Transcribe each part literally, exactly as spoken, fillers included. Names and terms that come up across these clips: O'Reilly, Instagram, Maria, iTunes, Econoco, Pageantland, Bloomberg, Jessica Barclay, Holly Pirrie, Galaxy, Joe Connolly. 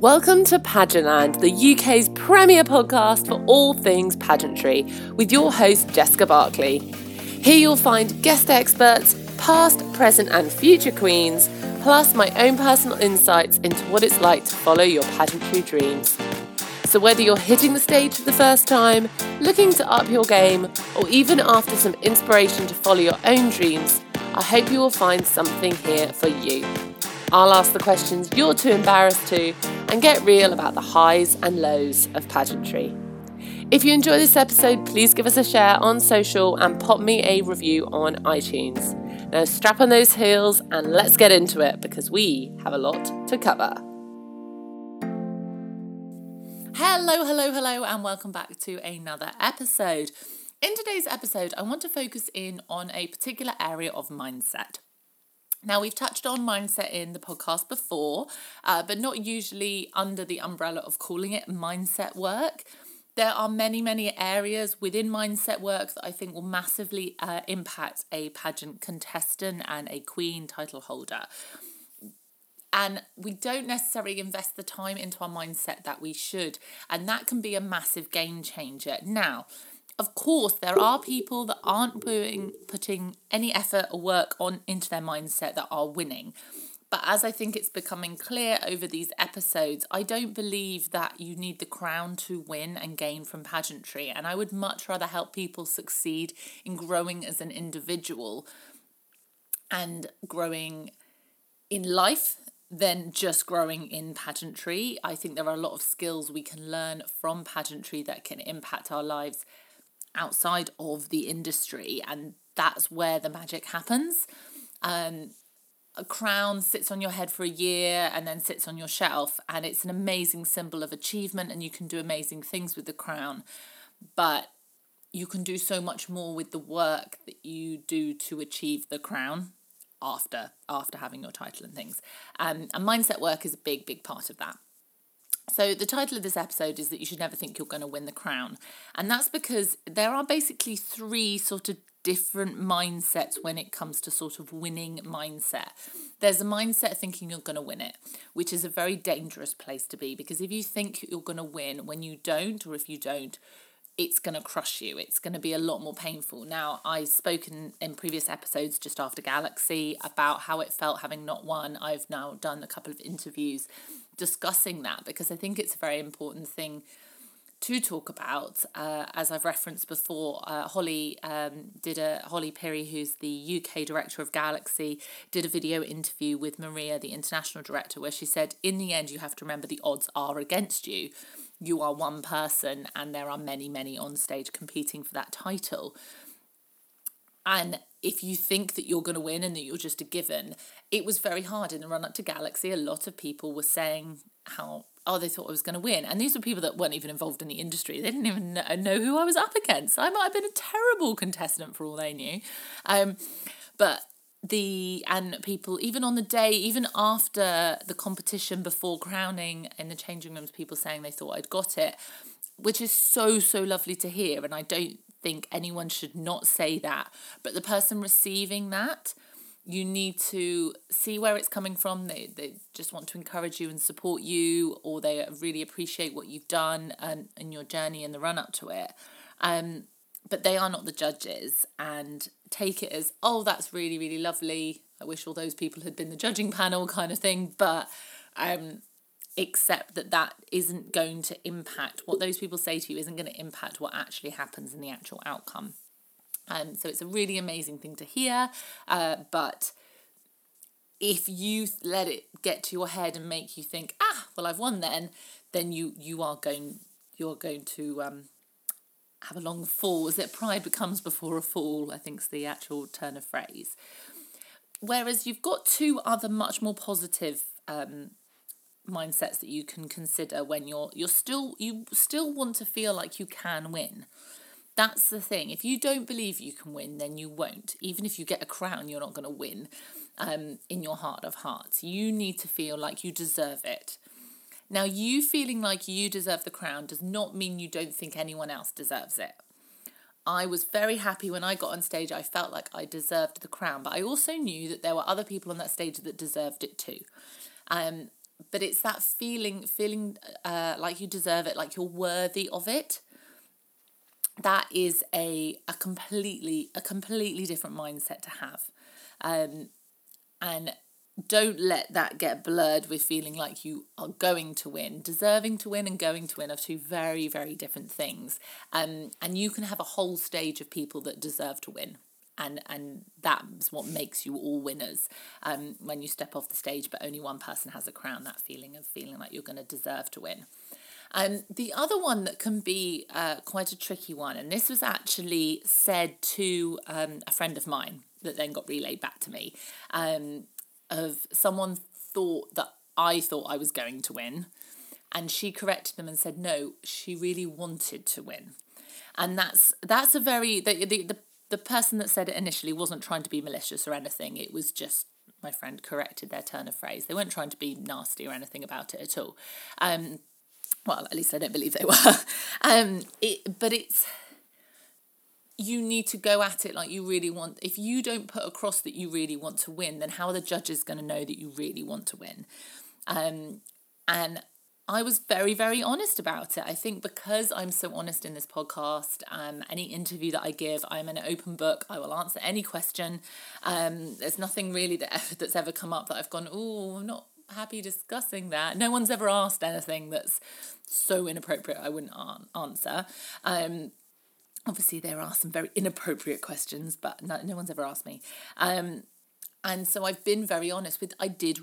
Welcome to Pageantland, the U K's premier podcast for all things pageantry, with your host Jessica Barclay. Here you'll find guest experts, past, present and future queens, plus my own personal insights into what it's like to follow your pageantry dreams. So whether you're hitting the stage for the first time, looking to up your game, or even after some inspiration to follow your own dreams, I hope you will find something here for you. I'll ask the questions you're too embarrassed to and get real about the highs and lows of pageantry. If you enjoy this episode, please give us a share on social and pop me a review on iTunes. Now strap on those heels and let's get into it because we have a lot to cover. Hello, hello, hello, and welcome back to another episode. In today's episode, I want to focus in on a particular area of mindset. Now, we've touched on mindset in the podcast before, uh, but not usually under the umbrella of calling it mindset work. There are many, many areas within mindset work that I think will massively uh, impact a pageant contestant and a queen title holder. And we don't necessarily invest the time into our mindset that we should. And that can be a massive game changer. Now, of course, there are people that aren't putting, putting any effort or work on into their mindset that are winning. But as I think it's becoming clear over these episodes, I don't believe that you need the crown to win and gain from pageantry. And I would much rather help people succeed in growing as an individual and growing in life than just growing in pageantry. I think there are a lot of skills we can learn from pageantry that can impact our lives outside of the industry, and that's where the magic happens. Um, a crown sits on your head for a year and then sits on your shelf, and it's an amazing symbol of achievement and you can do amazing things with the crown, but you can do so much more with the work that you do to achieve the crown after after having your title and things. Um, and mindset work is a big, big part of that. So the title of this episode is that you should never think you're going to win the crown. And that's because there are basically three sort of different mindsets when it comes to sort of winning mindset. There's a mindset thinking you're going to win it, which is a very dangerous place to be, because if you think you're going to win when you don't, or if you don't, it's going to crush you. It's going to be a lot more painful. Now, I've spoken in previous episodes just after Galaxy about how it felt having not won. I've now done a couple of interviews discussing that because I think it's a very important thing to talk about. Uh, as I've referenced before, uh, Holly um, did a Holly Pirrie, who's the U K director of Galaxy, did a video interview with Maria, the international director, where she said, in the end, you have to remember the odds are against you. You are one person and there are many, many on stage competing for that title. And if you think that you're going to win and that you're just a given, it was very hard in the run up to Galaxy. A lot of people were saying how, oh, they thought I was going to win. And these were people that weren't even involved in the industry. They didn't even know who I was up against. I might have been a terrible contestant for all they knew. Um, but The and people, even on the day, even after the competition, before crowning in the changing rooms, people saying they thought I'd got it, which is so, so lovely to hear. And I don't think anyone should not say that. But the person receiving that, you need to see where it's coming from. They, they just want to encourage you and support you, or they really appreciate what you've done and, and your journey and the run up to it. Um, But they are not the judges, and take it as, oh, that's really, really lovely. I wish all those people had been the judging panel kind of thing. But um, accept that that isn't going to impact, what those people say to you isn't going to impact what actually happens in the actual outcome. Um, so it's a really amazing thing to hear. Uh, but if you let it get to your head and make you think, ah, well, I've won then, then you you are going, you're going to... Um, have a long fall. Is it pride becomes before a fall, I think is the actual turn of phrase. Whereas you've got two other much more positive um, mindsets that you can consider when you're you're still you still want to feel like you can win. That's the thing. If you don't believe you can win, then you won't. Even if you get a crown, you're not going to win um, in your heart of hearts. You need to feel like you deserve it. Now, you feeling like you deserve the crown does not mean you don't think anyone else deserves it. I was very happy when I got on stage. I felt like I deserved the crown, but I also knew that there were other people on that stage that deserved it too. Um, But it's that feeling, feeling uh, like you deserve it, like you're worthy of it. That is a a completely a completely different mindset to have. Um, and don't let that get blurred with feeling like you are going to win. Deserving to win and going to win are two very, very different things. Um, and you can have a whole stage of people that deserve to win. And and that's what makes you all winners. Um, when you step off the stage, but only one person has a crown, that feeling of feeling like you're going to deserve to win. Um, the other one that can be uh, quite a tricky one, and this was actually said to um, a friend of mine that then got relayed back to me, um, of someone thought that I thought I was going to win, and she corrected them and said, no, she really wanted to win. And that's that's a very... the the, the The person that said it initially wasn't trying to be malicious or anything. It was just my friend corrected their turn of phrase. They weren't trying to be nasty or anything about it at all. Um, well, at least I don't believe they were. um, it, but it's... You need to go at it like you really want. If you don't put across that you really want to win, then how are the judges going to know that you really want to win? Um, and I was very, very honest about it. I think because I'm so honest in this podcast, um, any interview that I give, I'm an open book. I will answer any question. Um, there's nothing really that that's ever come up that I've gone, oh, I'm not happy discussing that. No one's ever asked anything that's so inappropriate I wouldn't an- answer. Um, obviously, there are some very inappropriate questions, but no, no one's ever asked me. Um, and so I've been very honest with, I did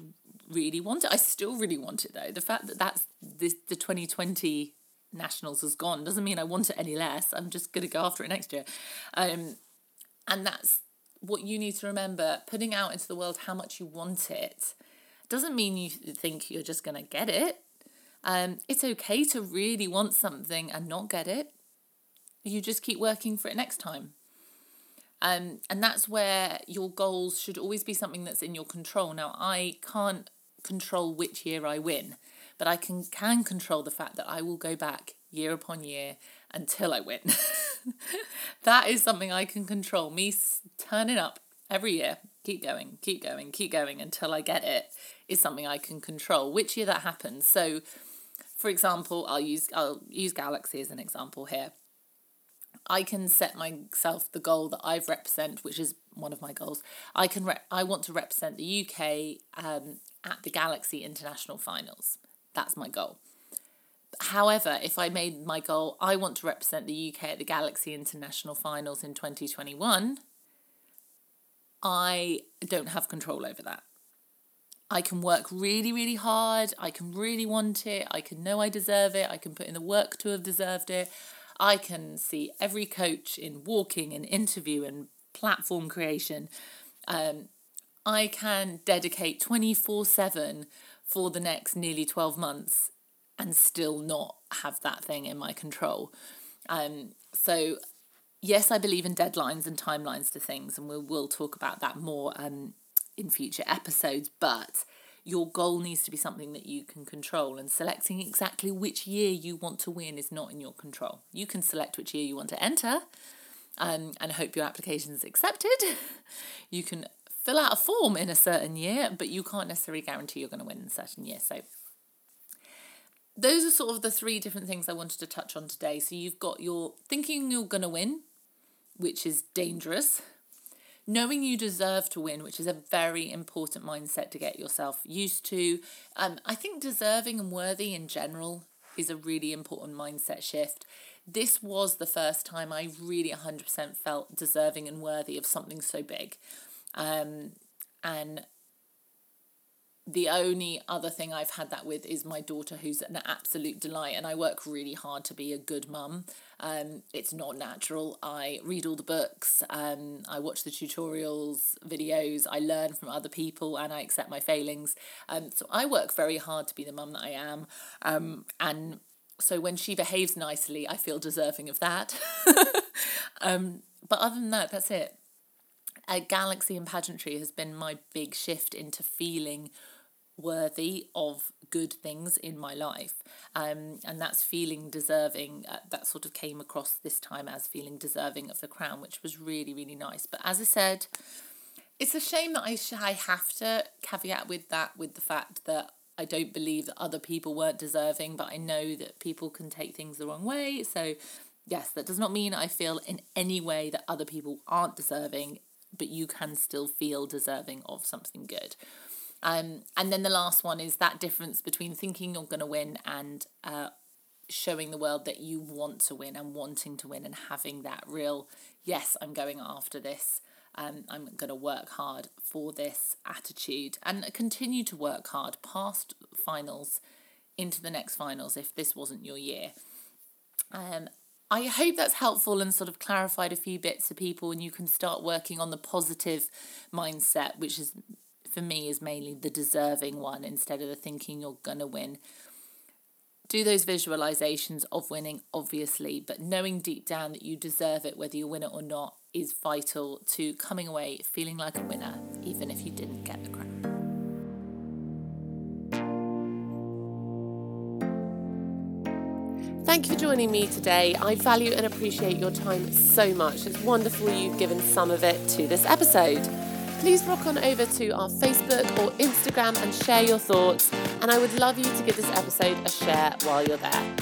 really want it. I still really want it though. The fact that that's this, the twenty twenty Nationals has gone doesn't mean I want it any less. I'm just going to go after it next year. Um, and that's what you need to remember. Putting out into the world how much you want it doesn't mean you think you're just going to get it. Um, it's okay to really want something and not get it. You just keep working for it next time. Um, and that's where your goals should always be something that's in your control. Now, I can't control which year I win, but I can, can control the fact that I will go back year upon year until I win. That is something I can control. Me turning up every year, keep going, keep going, keep going until I get it is something I can control, which year that happens. So, for example, I'll use I'll use Galaxy as an example here. I can set myself the goal that I've represent, which is one of my goals. I can rep- I want to represent the U K um, at the Galaxy International Finals. That's my goal. However, if I made my goal, I want to represent the U K at the Galaxy International Finals in twenty twenty-one, I don't have control over that. I can work really, really hard. I can really want it. I can know I deserve it. I can put in the work to have deserved it. I can see every coach in walking and interview and platform creation. Um, I can dedicate twenty-four seven for the next nearly twelve months and still not have that thing in my control. Um, so yes, I believe in deadlines and timelines to things, and we'll, we'll talk about that more um, in future episodes, but your goal needs to be something that you can control, and selecting exactly which year you want to win is not in your control. You can select which year you want to enter um, and hope your application is accepted. You can fill out a form in a certain year, but you can't necessarily guarantee you're going to win in a certain year. So those are sort of the three different things I wanted to touch on today. So you've got your thinking you're going to win, which is dangerous. Knowing you deserve to win, which is a very important mindset to get yourself used to. Um, I think deserving and worthy in general is a really important mindset shift. This was the first time I really one hundred percent felt deserving and worthy of something so big. Um, and the only other thing I've had that with is my daughter, who's an absolute delight, and I work really hard to be a good mum. Um, it's not natural. I read all the books, um, I watch the tutorials, videos, I learn from other people, and I accept my failings. Um, so I work very hard to be the mum that I am. Um, and so when she behaves nicely, I feel deserving of that. um, but other than that, that's it. Uh, Galaxy and pageantry has been my big shift into feeling worthy of good things in my life, um, and that's feeling deserving. Uh, that sort of came across this time as feeling deserving of the crown, which was really, really nice. But as I said, it's a shame that I, sh- I have to caveat with that with the fact that I don't believe that other people weren't deserving, but I know that people can take things the wrong way. So yes, that does not mean I feel in any way that other people aren't deserving, but you can still feel deserving of something good. Um, and then the last one is that difference between thinking you're going to win and uh, showing the world that you want to win and wanting to win and having that real, yes, I'm going after this. Um, I'm going to work hard for this attitude and continue to work hard past finals into the next finals if this wasn't your year. Um, I hope that's helpful and sort of clarified a few bits for people, and you can start working on the positive mindset, which is, for me, is mainly the deserving one instead of the thinking you're going to win. Do those visualizations of winning, obviously, but knowing deep down that you deserve it, whether you win it or not, is vital to coming away feeling like a winner, even if you didn't get the crown. Thank you for joining me today. I value and appreciate your time so much. It's wonderful you've given some of it to this episode. Please rock on over to our Facebook or Instagram and share your thoughts. And I would love you to give this episode a share while you're there.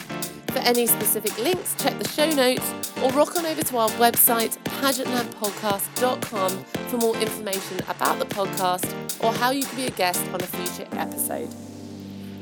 For any specific links, check the show notes or rock on over to our website, pageant land podcast dot com, for more information about the podcast or how you can be a guest on a future episode.